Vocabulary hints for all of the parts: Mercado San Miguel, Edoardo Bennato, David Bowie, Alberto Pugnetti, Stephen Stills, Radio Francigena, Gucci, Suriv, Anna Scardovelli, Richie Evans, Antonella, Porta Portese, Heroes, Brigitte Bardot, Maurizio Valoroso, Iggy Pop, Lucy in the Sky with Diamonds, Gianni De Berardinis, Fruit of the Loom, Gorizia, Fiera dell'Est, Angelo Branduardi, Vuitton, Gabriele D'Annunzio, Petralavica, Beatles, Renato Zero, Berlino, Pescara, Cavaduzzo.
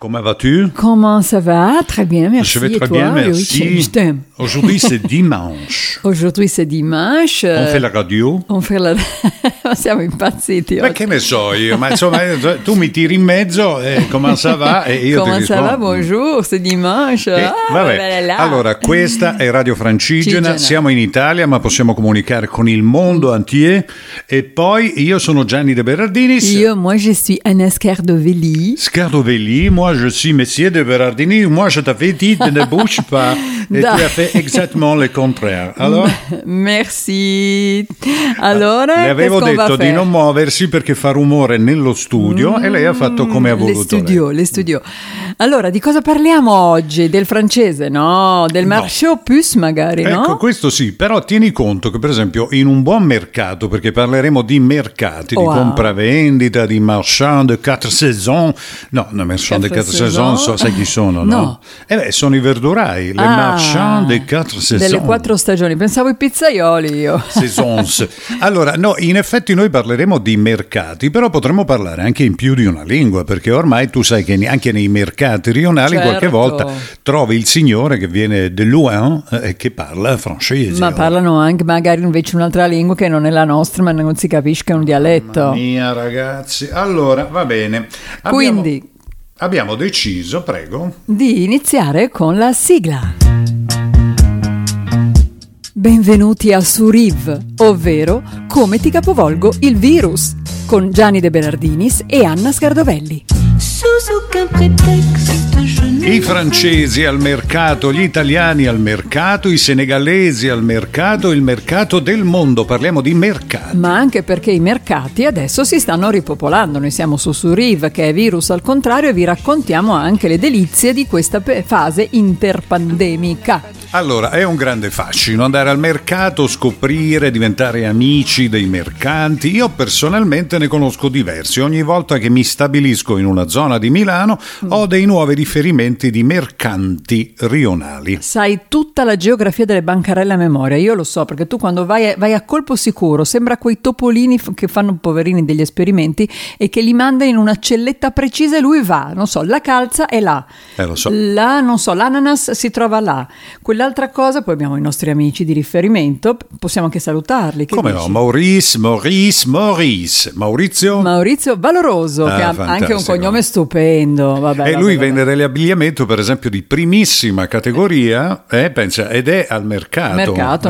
Comment vas-tu? Comment ça va? Très bien, merci. Je vais très bien, merci. Je t'aime. Aujourd'hui, c'est dimanche. Aujourd'hui, c'est dimanche. On fait la radio. On fait la siamo impazziti oggi. Ma che ne so io, ma insomma, tu mi tiri in mezzo e come ça va? E io ti rispondo. Come ça va? Bonjour, c'est dimanche. Vabbè. Allora, questa è Radio Francigena, siamo in Italia, ma possiamo comunicare con il mondo entier. E poi io sono Gianni De Berardinis. Moi je suis Anna Scardovelli. Scardovelli, moi je suis Monsieur De Berardini, moi je t'avais dit de ne bouge pas et tu as fait exactement le contraire. Alors merci. Allora, le avevo detto di non muoversi perché fa rumore nello studio e lei ha fatto come ha voluto. Le studio. Allora, di cosa parliamo oggi? Del francese, no? Del marché opus magari, no? Ecco, questo sì, però tieni conto che per esempio in un buon mercato, perché parleremo di mercati, di compravendita, di marchand de quatre saisons. No, non marchand de quatre saisons, sai chi sono, no? Sono i verdurai, le marchand de quatre saisons. Delle quattro stagioni, pensavo i pizzaioli io. Saisons. Allora, no, in effetti noi parleremo di mercati, però potremmo parlare anche in più di una lingua, perché ormai tu sai che anche nei mercati rionali qualche volta trovi il signore che viene de loin e che parla francese. Ma parlano anche magari invece un'altra lingua che non è la nostra, ma non si capisce che è un dialetto. Mamma mia, ragazzi. Allora, va bene. Abbiamo deciso, prego, di iniziare con la sigla. Benvenuti a Suriv, ovvero Come ti capovolgo il virus, con Gianni De Berardinis e Anna Scardovelli. I francesi al mercato, gli italiani al mercato, i senegalesi al mercato, il mercato del mondo, parliamo di mercati. Ma anche perché i mercati adesso si stanno ripopolando, noi siamo su Suriv che è virus al contrario e vi raccontiamo anche le delizie di questa fase interpandemica. Allora, è un grande fascino andare al mercato, scoprire, diventare amici dei mercanti. Io personalmente ne conosco diversi, ogni volta che mi stabilisco in una zona di Milano ho dei nuovi riferimenti di mercanti rionali. Sai tutta la geografia delle bancarelle a memoria, io lo so perché tu quando vai a colpo sicuro sembra quei topolini che fanno poverini degli esperimenti e che li manda in una celletta precisa e lui va, non so, la calza è là, lo so. Là, non so, l'ananas si trova là, quell'altra cosa, poi abbiamo i nostri amici di riferimento, possiamo anche salutarli. Che come dici? No, Maurizio Valoroso, che ha anche un cognome stupendo. Vabbè. Vende dell'abbigliamento, per esempio, di primissima categoria, pensa, ed è al mercato.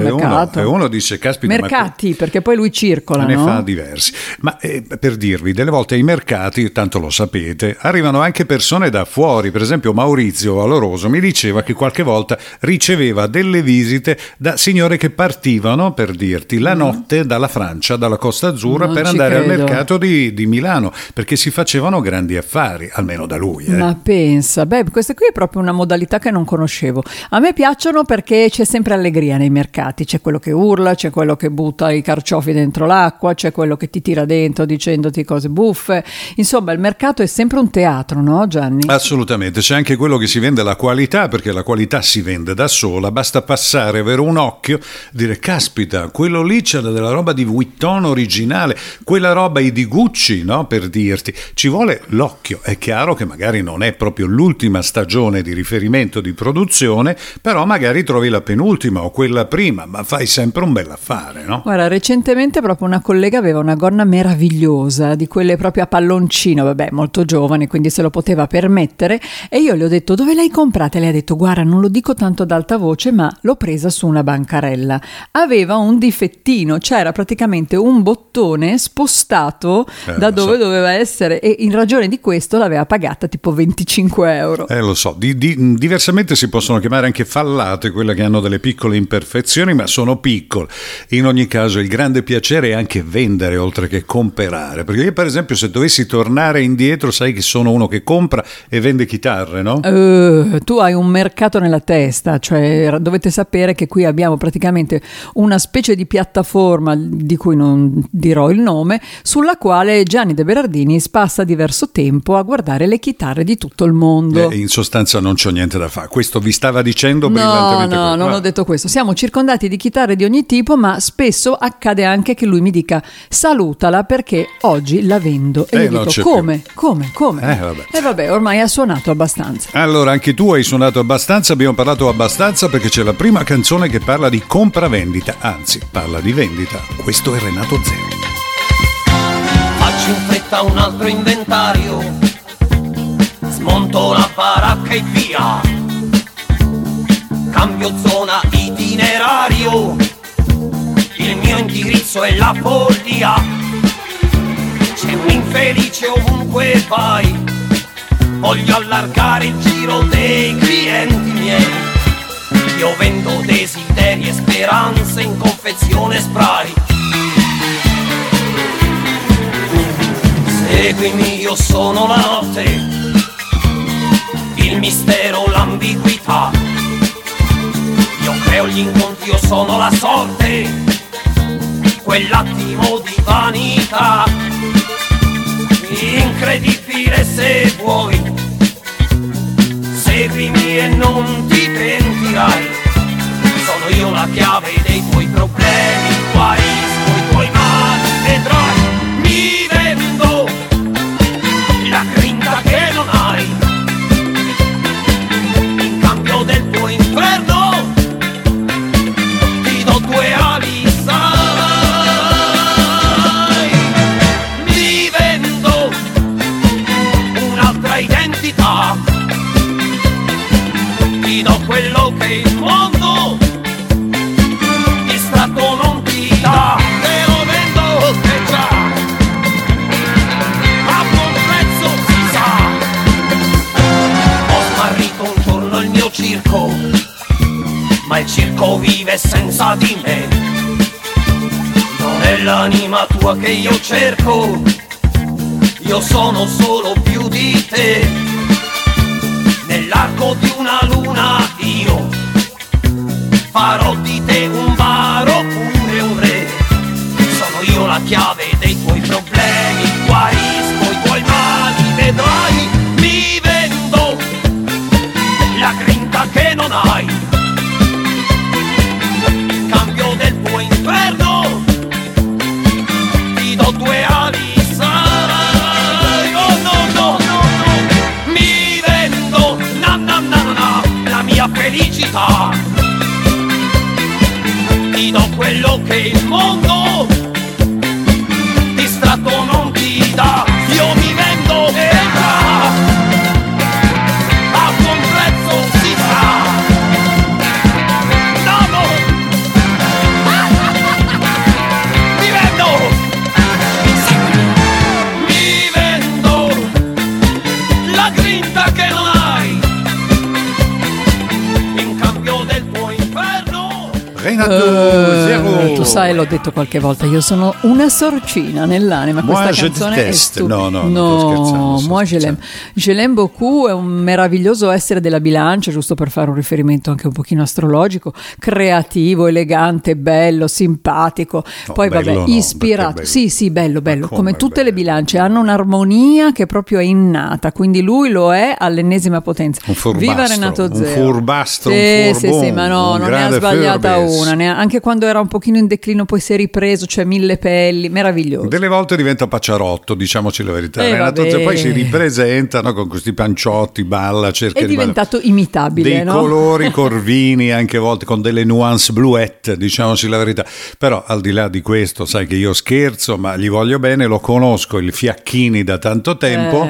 Mercato. Uno dice, caspita. Mercati, perché poi lui circola, ne fa diversi. Ma per dirvi, delle volte ai mercati, tanto lo sapete, arrivano anche persone da fuori. Per esempio Maurizio Valoroso mi diceva che qualche volta riceveva delle visite da signore che partivano, per dirti, la notte dalla Francia, dalla Costa Azzurra, per andare al mercato di Milano, perché si facevano grandi affari, almeno da lui. Ma pensa, questa qui è proprio una modalità che non conoscevo. A me piacciono perché c'è sempre allegria nei mercati, c'è quello che urla, c'è quello che butta i carciofi dentro l'acqua, c'è quello che ti tira dentro dicendoti cose buffe, insomma il mercato è sempre un teatro, no Gianni? Assolutamente, c'è anche quello che si vende la qualità, perché la qualità si vende da sola, basta passare, avere un occhio, dire caspita, quello lì c'è della roba di Vuitton originale, quella roba è di Gucci, no? Per dirti, ci vuole l'occhio, è chiaro che magari non è proprio l'ultima stagione di riferimento di produzione, però magari trovi la penultima o quella prima, ma fai sempre un bel affare, no? Guarda, recentemente proprio una collega aveva una gonna meravigliosa, di quelle proprio a palloncino, molto giovane, quindi se lo poteva permettere, e io le ho detto dove l'hai comprata? E lei ha detto guarda, non lo dico tanto ad alta voce, ma l'ho presa su una bancarella. Aveva un difettino, cioè era praticamente un bottone spostato da dove doveva essere, e in ragione di questo l'aveva pagata tipo 25 euro. Lo so, diversamente si possono chiamare anche fallate quelle che hanno delle piccole imperfezioni, ma sono piccole. In ogni caso il grande piacere è anche vendere oltre che comprare, perché io per esempio se dovessi tornare indietro, sai che sono uno che compra e vende chitarre, no? Tu hai un mercato nella testa, cioè dovete sapere che qui abbiamo praticamente una specie di piattaforma di cui non dirò il nome, sulla quale Gianni De Berardinis passa diverso tempo a guardare le chitarre di tutto il mondo. In sostanza non c'ho niente da fare, questo vi stava dicendo brillantemente. No, non ho detto questo, siamo circondati di chitarre di ogni tipo, ma spesso accade anche che lui mi dica salutala perché oggi la vendo, e io dico come? Vabbè, ormai ha suonato abbastanza. Allora anche tu hai suonato abbastanza, abbiamo parlato abbastanza perché c'è la prima canzone che parla di compravendita, anzi parla di vendita. Questo è Renato Zero. Faccio in fretta un altro inventario, smonto la baracca e via, cambio zona, itinerario, il mio indirizzo è la follia, c'è un infelice ovunque vai, voglio allargare il giro dei clienti miei, io vendo desideri e speranze in confezione spray. Seguimi, io sono la notte, il mistero, l'ambiguità, io creo gli incontri, io sono la sorte, quell'attimo di vanità, incredibile se vuoi, seguimi e non ti pentirai, sono io la chiave dei tuoi problemi, guarisco i tuoi mali, vedrai, mi vendo la grinta che non hai, in cambio del tuo inferno ti do due ali, quello che il mondo distratto non ti dà, te lo vendo che già a buon prezzo si sa. Ho smarrito un giorno il mio circo, ma il circo vive senza di me, non è l'anima tua che io cerco, io sono solo più di te. Nell'arco di una luna io farò di te un varo pure un re, sono io la chiave dei tuoi problemi, guarisco i tuoi mali, vedrai, mi vendo la grinta che non hai, in cambio del tuo inferno ti do due ali. Felicità, ti do quello che il mondo distratto non ti dà, io mi vendo e a buon prezzo si sa, no no, mi vendo, mi vendo la grinta che non ha. Renato Zero. Tu sai, l'ho detto qualche volta, io sono una sorcina nell'anima. Moi questa canzone è stupida. No, moi je l'aime beaucoup, è un meraviglioso essere della bilancia, giusto per fare un riferimento anche un pochino astrologico, creativo, elegante, bello, simpatico, no, poi bello, vabbè, ispirato, bello. sì, bello, come tutte bello. Le bilance hanno un'armonia che proprio è innata, quindi lui lo è all'ennesima potenza. Un furbastro. Viva Renato Zero. Un furbastro, un furbon, sì, ma no, non ne ha sbagliata una. Anche quando era un pochino in declino poi si è ripreso, cioè mille pelli, meraviglioso. Delle volte diventa pacciarotto, diciamoci la verità, Renato, poi si ripresentano con questi panciotti, balla, cerca, è diventato imitabile dei colori corvini, anche a volte con delle nuance bluette, diciamoci la verità. Però al di là di questo, sai che io scherzo, ma gli voglio bene, lo conosco il Fiacchini da tanto tempo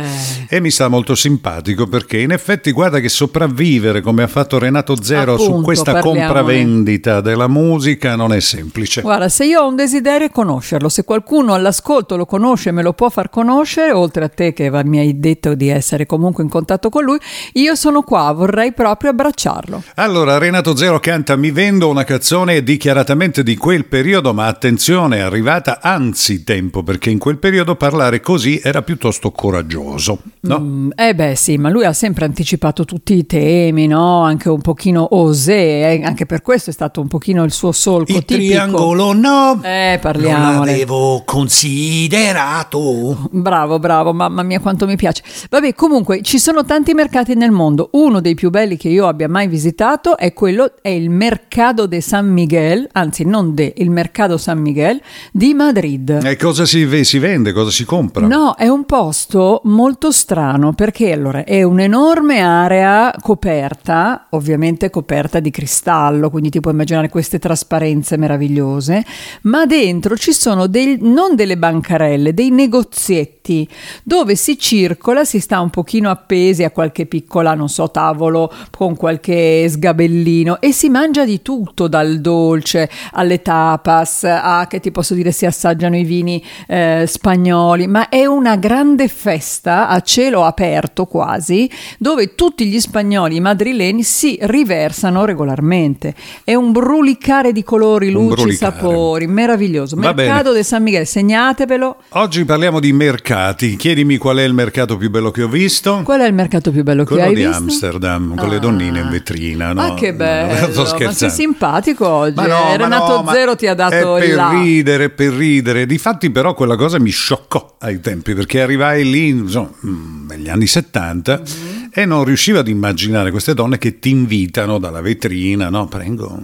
e mi sta molto simpatico, perché in effetti guarda che sopravvivere come ha fatto Renato Zero, appunto, su questa compravendita della musica non è semplice. Guarda, se io ho un desiderio è conoscerlo, se qualcuno all'ascolto lo conosce e me lo può far conoscere, oltre a te che mi hai detto di essere comunque in contatto con lui, io sono qua, vorrei proprio abbracciarlo. Allora, Renato Zero canta Mi Vendo, una canzone dichiaratamente di quel periodo, ma attenzione, è arrivata anzitempo, perché in quel periodo parlare così era piuttosto coraggioso, no? Beh sì, ma lui ha sempre anticipato tutti i temi, no? Anche un pochino osé, anche per questo è stato un pochino il suo solco il tipico. Triangolo no, non avevo considerato. Bravo, mamma mia quanto mi piace. Vabbè, comunque ci sono tanti mercati nel mondo, uno dei più belli che io abbia mai visitato è quello, è il Mercado de San Miguel, anzi non de, il Mercado San Miguel di Madrid. E cosa si vende, cosa si compra? No, è un posto molto strano perché allora è un'enorme area coperta, ovviamente coperta di cristallo, quindi ti puoi immaginare queste trasparenze meravigliose, ma dentro ci sono non delle bancarelle, dei negozietti dove si circola, si sta un pochino appesi a qualche piccola, non so, tavolo con qualche sgabellino e si mangia di tutto, dal dolce alle tapas, a che ti posso dire, si assaggiano i vini spagnoli, ma è una grande festa a cielo aperto quasi, dove tutti gli spagnoli madrileni si riversano regolarmente. È un brulicare di colori, luci, sapori, meraviglioso. Va Mercado de San Miguel, segnatevelo. Oggi parliamo di mercati. Chiedimi qual è il mercato più bello che ho visto. Qual è il mercato più bello che hai visto? Quello di Amsterdam, con le donnine in vetrina, no? Ma che bello, sto scherzando. Ma sei simpatico oggi, Renato Zero ti ha dato il là. Per ridere. Difatti però quella cosa mi scioccò ai tempi, perché arrivai lì, insomma, negli anni 70, e non riuscivo ad immaginare queste donne che ti invitano dalla vetrina, no? Prego.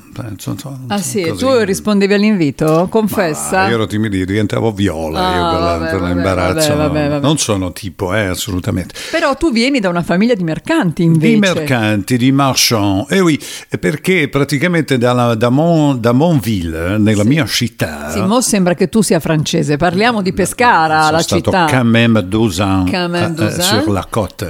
Ah sì, così. Tu rispondevi all'invito? Confessa. Ma io ero timido, diventavo viola, per l'imbarazzo. Vabbè. Non sono tipo, assolutamente. Però tu vieni da una famiglia di mercanti invece. Di mercanti, di marchand. Oui, perché praticamente da Montville, nella mia città. Sì, mo sembra che tu sia francese. Parliamo di Pescara, la città. Sono stato quand même 12 ans sur la côte.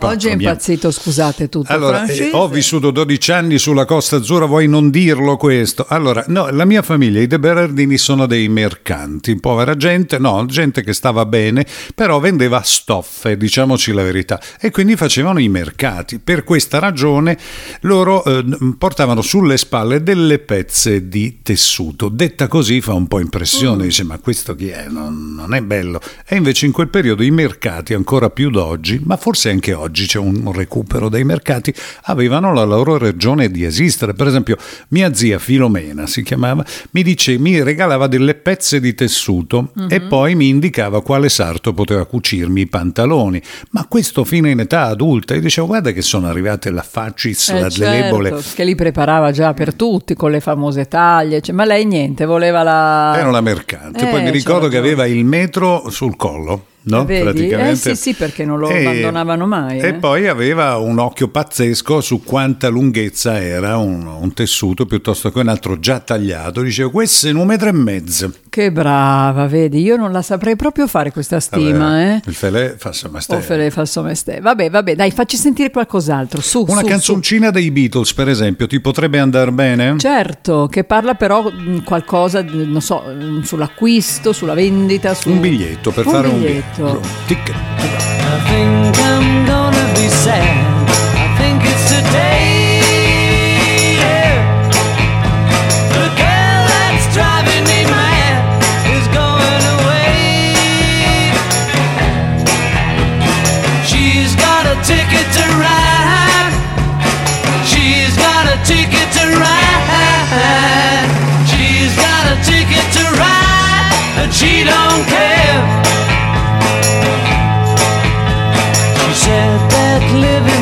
Oggi è impazzito, scusate tutto. Allora, ho vissuto 12 anni sulla Costa Azzurra, vuoi non dirlo questo? Allora, no, la mia famiglia, i De Berardini, sono dei mercanti, povera gente, no, gente che stava bene, però vendeva stoffe, diciamoci la verità, e quindi facevano i mercati. Per questa ragione loro portavano sulle spalle delle pezze di tessuto. Detta così fa un po' impressione, dice ma questo chi è? Non è bello. E invece in quel periodo i mercati, ancora più d'oggi, ma forse anche oggi c'è un recupero dei mercati, avevano la loro ragione di esistere. Per esempio mia zia Filomena si chiamava, mi regalava delle pezze di tessuto e poi mi indicava quale sarto poteva cucirmi i pantaloni, ma questo fino in età adulta. Io dicevo guarda che sono arrivate la facis, la delebole, che li preparava già per tutti con le famose taglie, ma lei niente, voleva la... era una mercante. Poi mi ricordo che aveva il metro sul collo, no? Praticamente. Sì, perché non lo abbandonavano mai. E poi aveva un occhio pazzesco su quanta lunghezza era un tessuto piuttosto che un altro già tagliato. Dicevo questo è 1,5 metri. Che brava, vedi, io non la saprei proprio fare questa stima. Vabbè, il felè falso mestè. Vabbè, dai, facci sentire qualcos'altro. Una canzoncina dei Beatles, per esempio, ti potrebbe andar bene? Certo, che parla però qualcosa, non so, sull'acquisto, sulla vendita, su... un biglietto, per fare un biglietto. Ticket. I think I'm gonna be sad. I think it's today. Yeah. The girl that's driving me mad is going away. She's got a ticket to ride. She's got a ticket to ride. She's got a ticket to ride, but she don't care. Said that living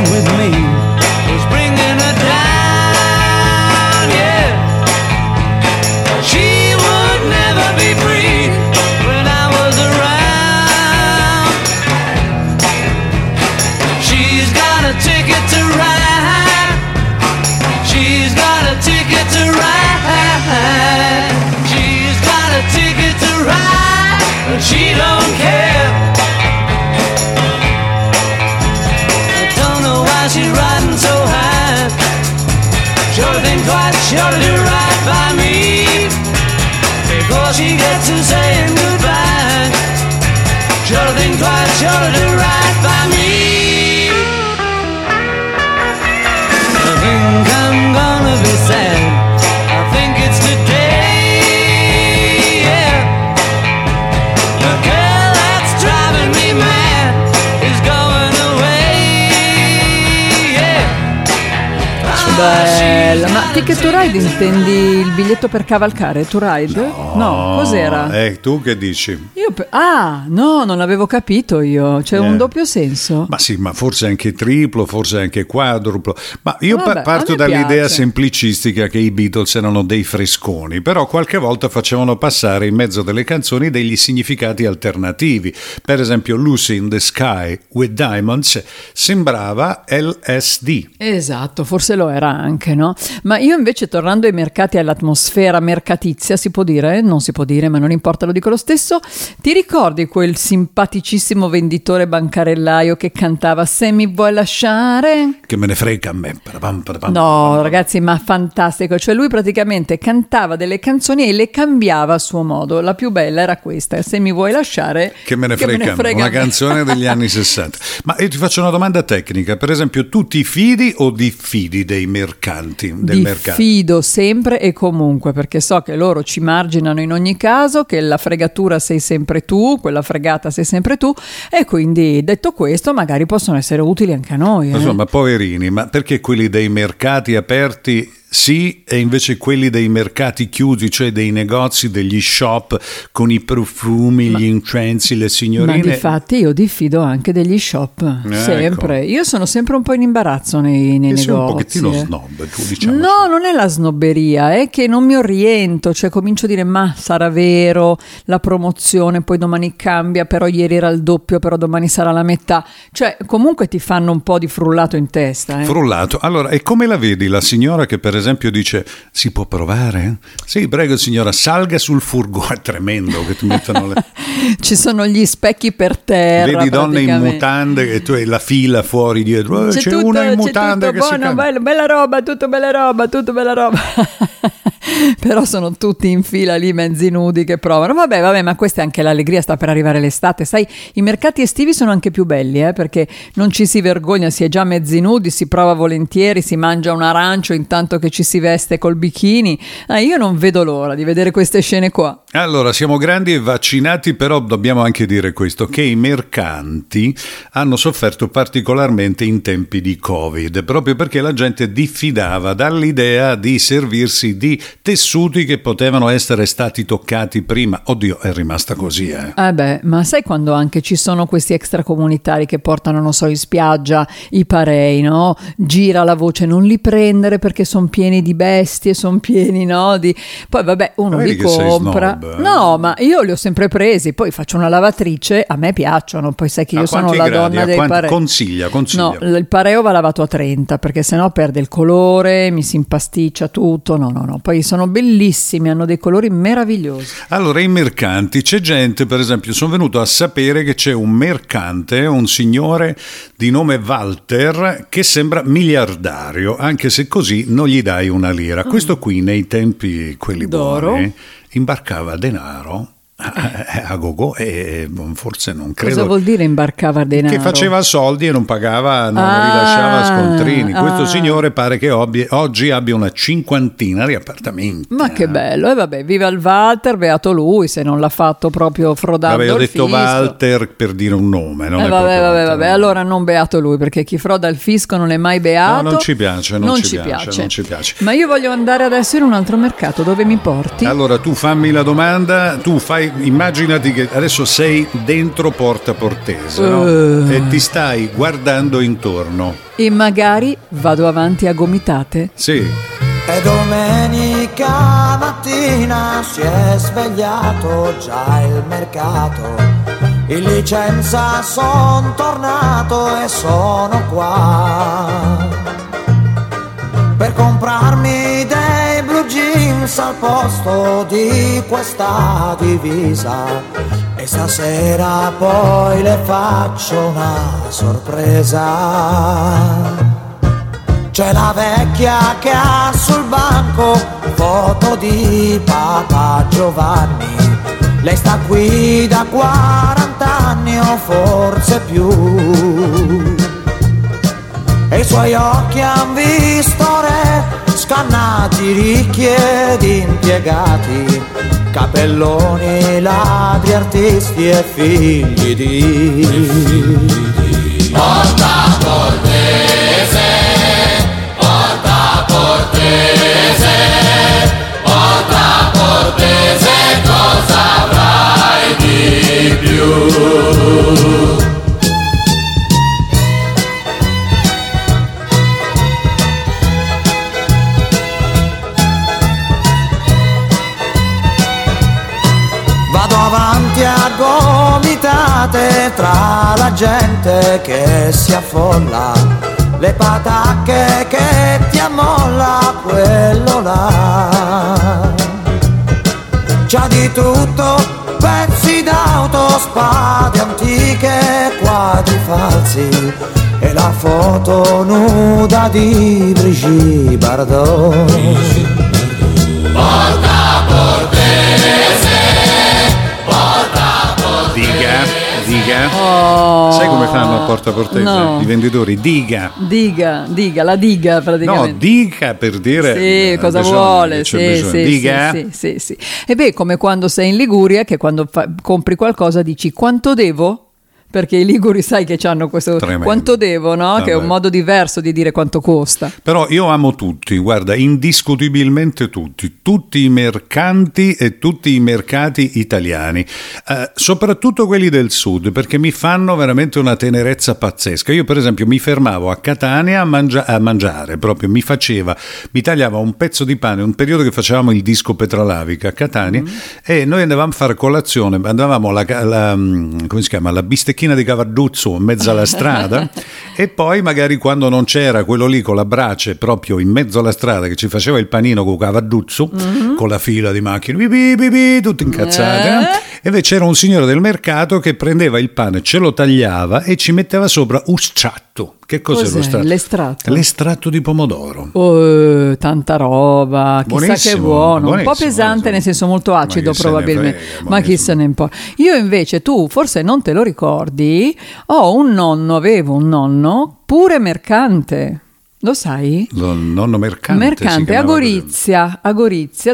bella. Ma ticket to ride intendi il biglietto per cavalcare? To ride? No, cos'era? Tu che dici? No, non l'avevo capito io. C'è un doppio senso. Ma sì, ma forse anche triplo, forse anche quadruplo. Ma io parto dall'idea semplicistica che i Beatles erano dei fresconi, però qualche volta facevano passare in mezzo delle canzoni degli significati alternativi. Per esempio Lucy in the Sky with Diamonds sembrava LSD. Esatto, forse lo era anche, no? Ma io invece, tornando ai mercati e all'atmosfera mercatizia, si può dire? Non si può dire, ma non importa, lo dico lo stesso. Ti ricordi quel simpaticissimo venditore bancarellaio che cantava "Se mi vuoi lasciare"? Che me ne frega a me. No, ragazzi, ma fantastico. Cioè lui praticamente cantava delle canzoni e le cambiava a suo modo. La più bella era questa, "Se mi vuoi lasciare", che me ne frega, una canzone degli anni 60. Ma io ti faccio una domanda tecnica. Per esempio, tu ti fidi o diffidi dei mercanti? Fido sempre e comunque, perché so che loro ci marginano in ogni caso, che la fregatura sei sempre tu, quella fregata sei sempre tu, e quindi, detto questo, magari possono essere utili anche a noi. Insomma, poverini, ma perché quelli dei mercati aperti sì, e invece quelli dei mercati chiusi, cioè dei negozi, degli shop con i profumi, gli incensi, le signorine? Ma difatti io diffido anche degli shop, sempre. Io sono sempre un po' in imbarazzo nei negozi. Sei un pochettino snob, tu, diciamo. No, non è la snobberia, è che non mi oriento, cioè comincio a dire "ma sarà vero la promozione, poi domani cambia, però ieri era il doppio, però domani sarà la metà", cioè comunque ti fanno un po' di frullato in testa. Frullato. Allora, e come la vedi la signora che per esempio dice "si può provare?" "Sì, prego signora, salga sul furgone", è tremendo che ti mettono le... Ci sono gli specchi per terra, vedi donne in mutande e tu hai la fila fuori dietro, c'è tutto, una in mutande che buono, si bello, bella roba. Però sono tutti in fila lì, mezzi nudi, che provano. Vabbè, ma questa è anche l'allegria, sta per arrivare l'estate, sai, i mercati estivi sono anche più belli, perché non ci si vergogna, si è già mezzi nudi, si prova volentieri, si mangia un arancio intanto che ci si veste col bikini. Io non vedo l'ora di vedere queste scene qua. Allora, siamo grandi e vaccinati, però dobbiamo anche dire questo, che i mercanti hanno sofferto particolarmente in tempi di Covid, proprio perché la gente diffidava dall'idea di servirsi di tessuti che potevano essere stati toccati prima. Oddio, è rimasta così, ma sai quando anche ci sono questi extracomunitari che portano, non so, in spiaggia i parei, no? Gira la voce, non li prendere perché sono pieni di bestie, sono pieni, no? Di... Poi vabbè, uno li compra. Snob, No, ma io li ho sempre presi, poi faccio una lavatrice, a me piacciono, poi sai che io sono la donna dei parei. Consiglia. No, il pareo va lavato a 30 perché sennò perde il colore, mi si impasticcia tutto, no. Poi sono bellissimi, hanno dei colori meravigliosi. Allora, i mercanti, c'è gente, per esempio, sono venuto a sapere che c'è un mercante, un signore di nome Walter, che sembra miliardario, anche se così non gli dai una lira. Questo qui, nei tempi quelli buoni, imbarcava denaro a gogo, e forse non credo. Cosa vuol dire imbarcava denaro? Che faceva soldi e non pagava, non rilasciava scontrini. Questo signore pare che oggi abbia una 50 di appartamenti. Ma che bello! E vabbè, viva il Walter, beato lui se non l'ha fatto proprio frodando. Vabbè, ho detto fisco. Walter per dire un nome, non vabbè. Allora non beato lui, perché chi froda il fisco non è mai beato. No, non ci piace, non ci piace. Ma io voglio andare adesso in un altro mercato, dove mi porti? Allora tu fammi la domanda, tu fai. Immaginati che adesso sei dentro Porta Portese, no? E ti stai guardando intorno. E magari vado avanti a gomitate. Sì. E domenica mattina si è svegliato già il mercato. In licenza son tornato e sono qua per comprarmi dei blue jeans al posto di questa divisa, e stasera poi le faccio una sorpresa. C'è la vecchia che ha sul banco foto di Papa Giovanni, lei sta qui da 40 anni o forse più, e i suoi occhi han visto re, scannati, ricchi ed impiegati, capelloni, ladri, artisti e figli di Porta Portese, Porta Portese. a gomitate tra la gente che si affolla, le patacche che ti ammolla quello là. C'ha di tutto, pezzi d'auto, spade antiche, quadri falsi e la foto nuda di Brigitte Bardot. Porta Portese, Porta Portese. Diga. Oh, sai come fanno a Porta Portese? No. I venditori, diga, la diga praticamente. No, dica per dire sì, cosa bisogno, vuole, sì, diga. Sì. E beh, come quando sei in Liguria, che quando compri qualcosa dici quanto devo? Perché i liguri sai che hanno questo tremendo. Quanto devo, no? Vabbè. Che è un modo diverso di dire quanto costa. Però io amo tutti, guarda, indiscutibilmente tutti i mercanti e tutti i mercati italiani, soprattutto quelli del sud, perché mi fanno veramente una tenerezza pazzesca. Io per esempio mi fermavo a Catania a mangiare, proprio mi tagliava un pezzo di pane, un periodo che facevamo il disco Petralavica a Catania, e noi andavamo a fare colazione, andavamo alla bistecca di Cavaduzzo in mezzo alla strada e poi magari quando non c'era quello lì con la brace proprio in mezzo alla strada che ci faceva il panino con Cavaduzzo, con la fila di macchine tutte incazzate, e invece c'era un signore del mercato che prendeva il pane, ce lo tagliava e ci metteva sopra un straccio. Che cos'è lo strato? L'estratto di pomodoro. Oh, tanta roba, chissà che buono, un po' pesante, nel senso molto acido probabilmente, ma chi se ne importa. Io invece, tu forse non te lo ricordi, avevo un nonno pure mercante. Lo sai? Nonno mercante a Gorizia,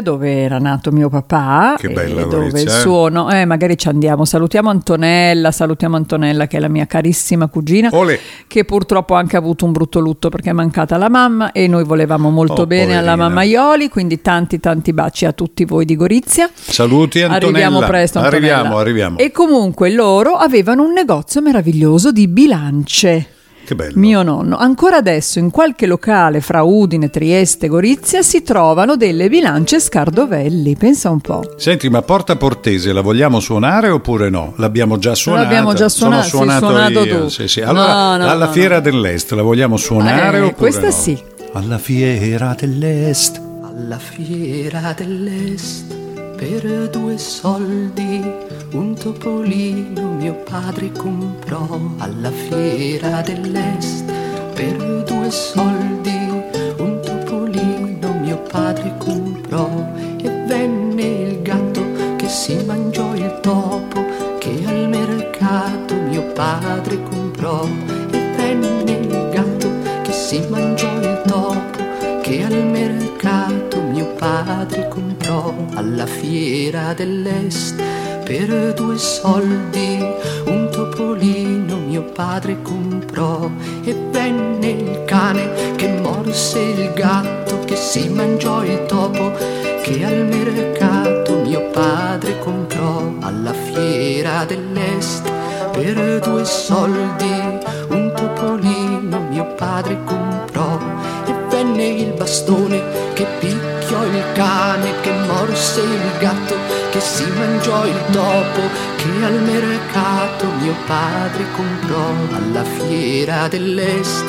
dove era nato mio papà. Che bella Gorizia, dove il suono magari ci andiamo, salutiamo Antonella che è la mia carissima cugina. Olè. Che purtroppo ha anche avuto un brutto lutto perché è mancata la mamma e noi volevamo molto bene poverina. Alla mamma Ioli, quindi tanti baci a tutti voi di Gorizia. Saluti Antonella. Arriviamo presto Antonella. Arriviamo. E comunque loro avevano un negozio meraviglioso di bilance. Che bello. Mio nonno, ancora adesso in qualche locale fra Udine, Trieste e Gorizia si trovano delle bilance Scardovelli, pensa un po'. Senti, ma Porta Portese la vogliamo suonare oppure no? L'abbiamo già suonata. Sono suonato io. Sì. Allora, alla Fiera dell'Est la vogliamo suonare oppure questa no? Sì. Alla Fiera dell'Est per 2 soldi un topolino mio padre comprò. Alla Fiera dell'Est per 2 soldi un topolino mio padre comprò. E venne il gatto che si mangiò il topo che al mercato mio padre comprò. E venne il gatto che si mangiò il topo che al mercato mio padre comprò. Alla Fiera dell'Est per 2 soldi un topolino mio padre comprò. E venne il cane che morse il gatto che si mangiò il topo che al mercato mio padre comprò. Alla Fiera dell'Est per 2 soldi un topolino mio padre comprò. E venne il bastone che picchiò il cane che morse il gatto che si mangiò il topo che al mercato mio padre comprò. Alla Fiera dell'Est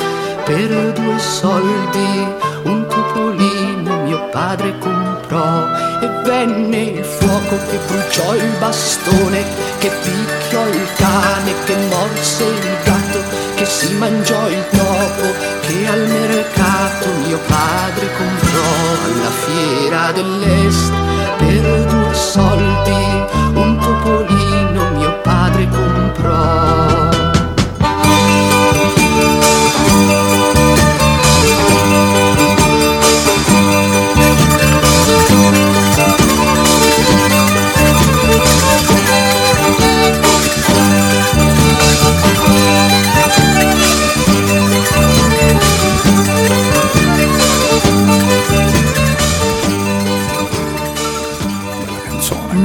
per 2 soldi un topolino mio padre comprò. E venne il fuoco che bruciò il bastone che picchiò il cane che morse il gatto che si mangiò il topo che al mercato mio padre comprò. Alla Fiera dell'Est per 2 soldi un topolino mio padre comprò.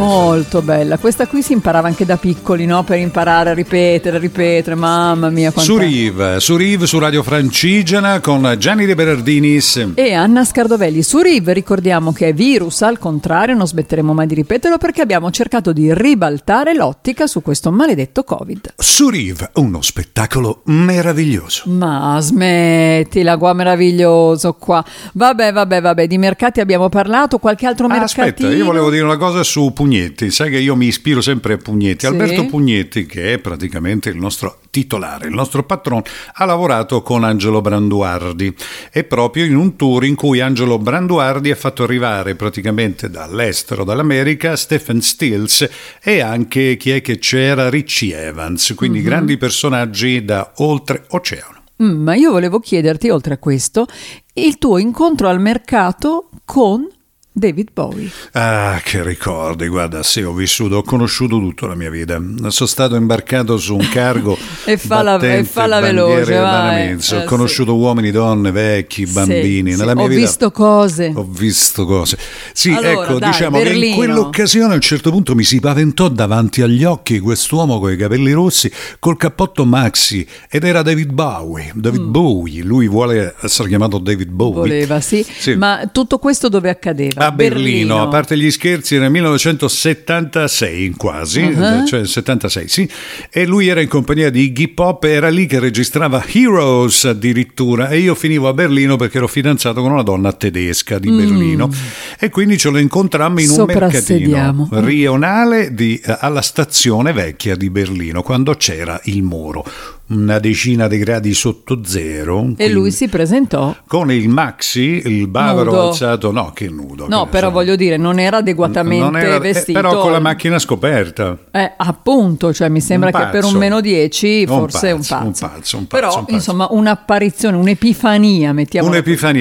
molto bella. Questa qui si imparava anche da piccoli, no? Per imparare a ripetere, mamma mia. Quanta... Suriv su Radio Francigena con Gianni De Berardinis e Anna Scardovelli. Suriv, ricordiamo che è virus, al contrario, non smetteremo mai di ripeterlo perché abbiamo cercato di ribaltare l'ottica su questo maledetto Covid. Suriv, uno spettacolo meraviglioso. Ma smettila, qua meraviglioso qua. Vabbè, di mercati abbiamo parlato, qualche altro mercatino. Aspetta, io volevo dire una cosa su Pugnetti, sai che io mi ispiro sempre a Pugnetti. Sì. Alberto Pugnetti, che è praticamente il nostro titolare, il nostro patron, ha lavorato con Angelo Branduardi, e proprio in un tour in cui Angelo Branduardi ha fatto arrivare praticamente dall'estero, dall'America, Stephen Stills e anche chi è che c'era, Richie Evans, quindi grandi personaggi da oltreoceano. Ma io volevo chiederti, oltre a questo, il tuo incontro al mercato con David Bowie. Ah, che ricordi, guarda, sì, ho conosciuto tutta la mia vita. Sono stato imbarcato su un cargo e fa la veloce, vai. Ho conosciuto uomini, donne, vecchi, bambini. Nella mia vita ho visto cose. Sì, allora, ecco, dai, diciamo Berlino. Che in quell'occasione a un certo punto mi si paventò davanti agli occhi quest'uomo con i capelli rossi, col cappotto maxi, ed era David Bowie. Lui vuole essere chiamato David Bowie. Voleva, sì. Ma tutto questo dove accadeva? A Berlino, a parte gli scherzi, nel 1976 quasi, cioè 76 sì, e lui era in compagnia di Iggy Pop, era lì che registrava Heroes addirittura, e io finivo a Berlino perché ero fidanzato con una donna tedesca di Berlino, e quindi ce lo incontrammo in un mercatino rionale alla stazione vecchia di Berlino, quando c'era il muro, una decina di gradi sotto zero, e lui si presentò con il maxi, il bavero nudo. Alzato, no, che nudo, no, che però voglio dire, non era adeguatamente vestito, però con la macchina scoperta, appunto, cioè mi sembra che per un -10 forse un pazzo, però insomma un'apparizione, un'epifania.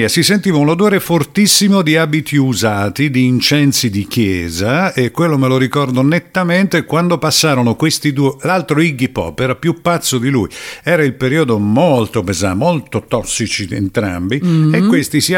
Si sentiva un odore fortissimo di abiti usati, di incensi di chiesa, e quello me lo ricordo nettamente. Quando passarono questi due, l'altro Iggy Pop era più pazzo di lui, era il periodo molto pesante, molto tossici entrambi, e questi si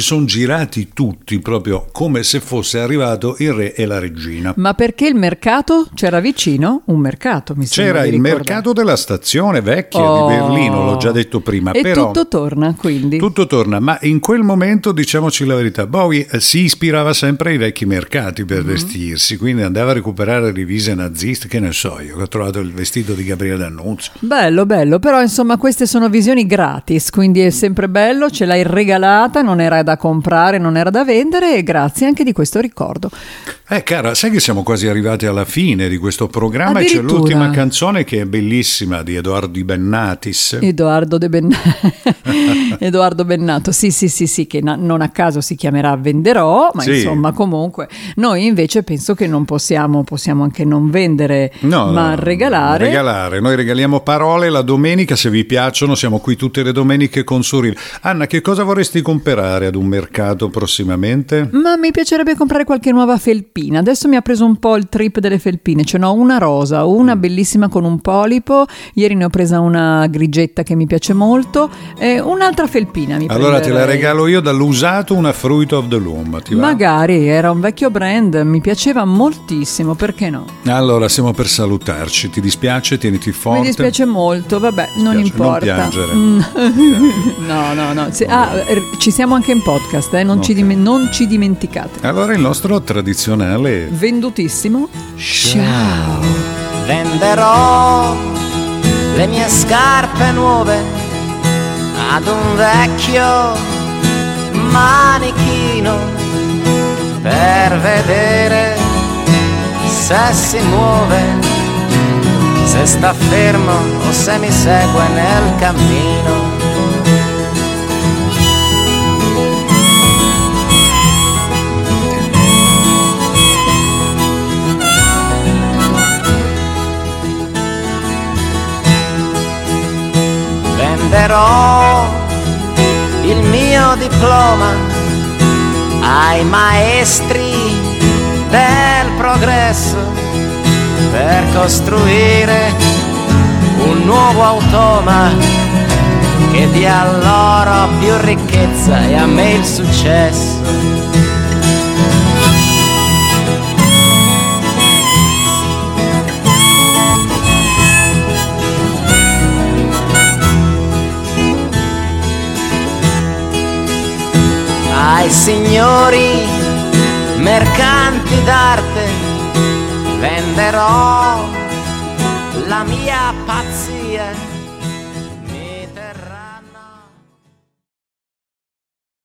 sono girati tutti, proprio come se fosse arrivato il re e la regina. Ma perché il mercato c'era vicino? Un mercato, mi sembra. C'era il mercato della stazione vecchia di Berlino, l'ho già detto prima. E però, tutto torna, quindi. Tutto torna, ma in quel momento, diciamoci la verità, Bowie si ispirava sempre ai vecchi mercati per vestirsi, quindi andava a recuperare divise naziste, che ne so io, che ho trovato il vestito di Gabriele D'Annunzio. Bello, però insomma queste sono visioni gratis, quindi è sempre bello, ce l'hai regalata, non era da comprare, non era da vendere, e grazie anche di questo ricordo. Cara, sai che siamo quasi arrivati alla fine di questo programma e c'è l'ultima canzone che è bellissima di Edoardo Bennato, sì, che non a caso si chiamerà Venderò, ma insomma comunque noi invece penso che non possiamo anche non vendere, ma regalare. Noi regaliamo parole la domenica, se vi piacciono siamo qui tutte le domeniche con Suriv. Anna, che cosa vorresti comprare ad un mercato prossimamente? Ma mi piacerebbe comprare qualche nuova felpina, adesso mi ha preso un po' il trip delle felpine, cioè una rosa, una bellissima con un polipo, ieri ne ho presa una grigetta che mi piace molto, e un'altra felpina allora te la regalo io dall'usato, una Fruit of the Loom, ti va? Magari, era un vecchio brand, mi piaceva moltissimo, perché no? Allora siamo per salutarci, ti dispiace? Tieniti forte. Mi dispiace molto, vabbè, non importa, non piangere. No. Ci siamo anche in podcast, non ci dimenticate. Allora il nostro tradizionale vendutissimo ciao. Venderò le mie scarpe nuove ad un vecchio manichino per vedere se si muove, se sta fermo o se mi segue nel cammino. Venderò il mio diploma ai maestri del progresso per costruire un nuovo automa che dia loro più ricchezza e a me il successo. ai signori mercanti d'arte venderò la mia pazzia.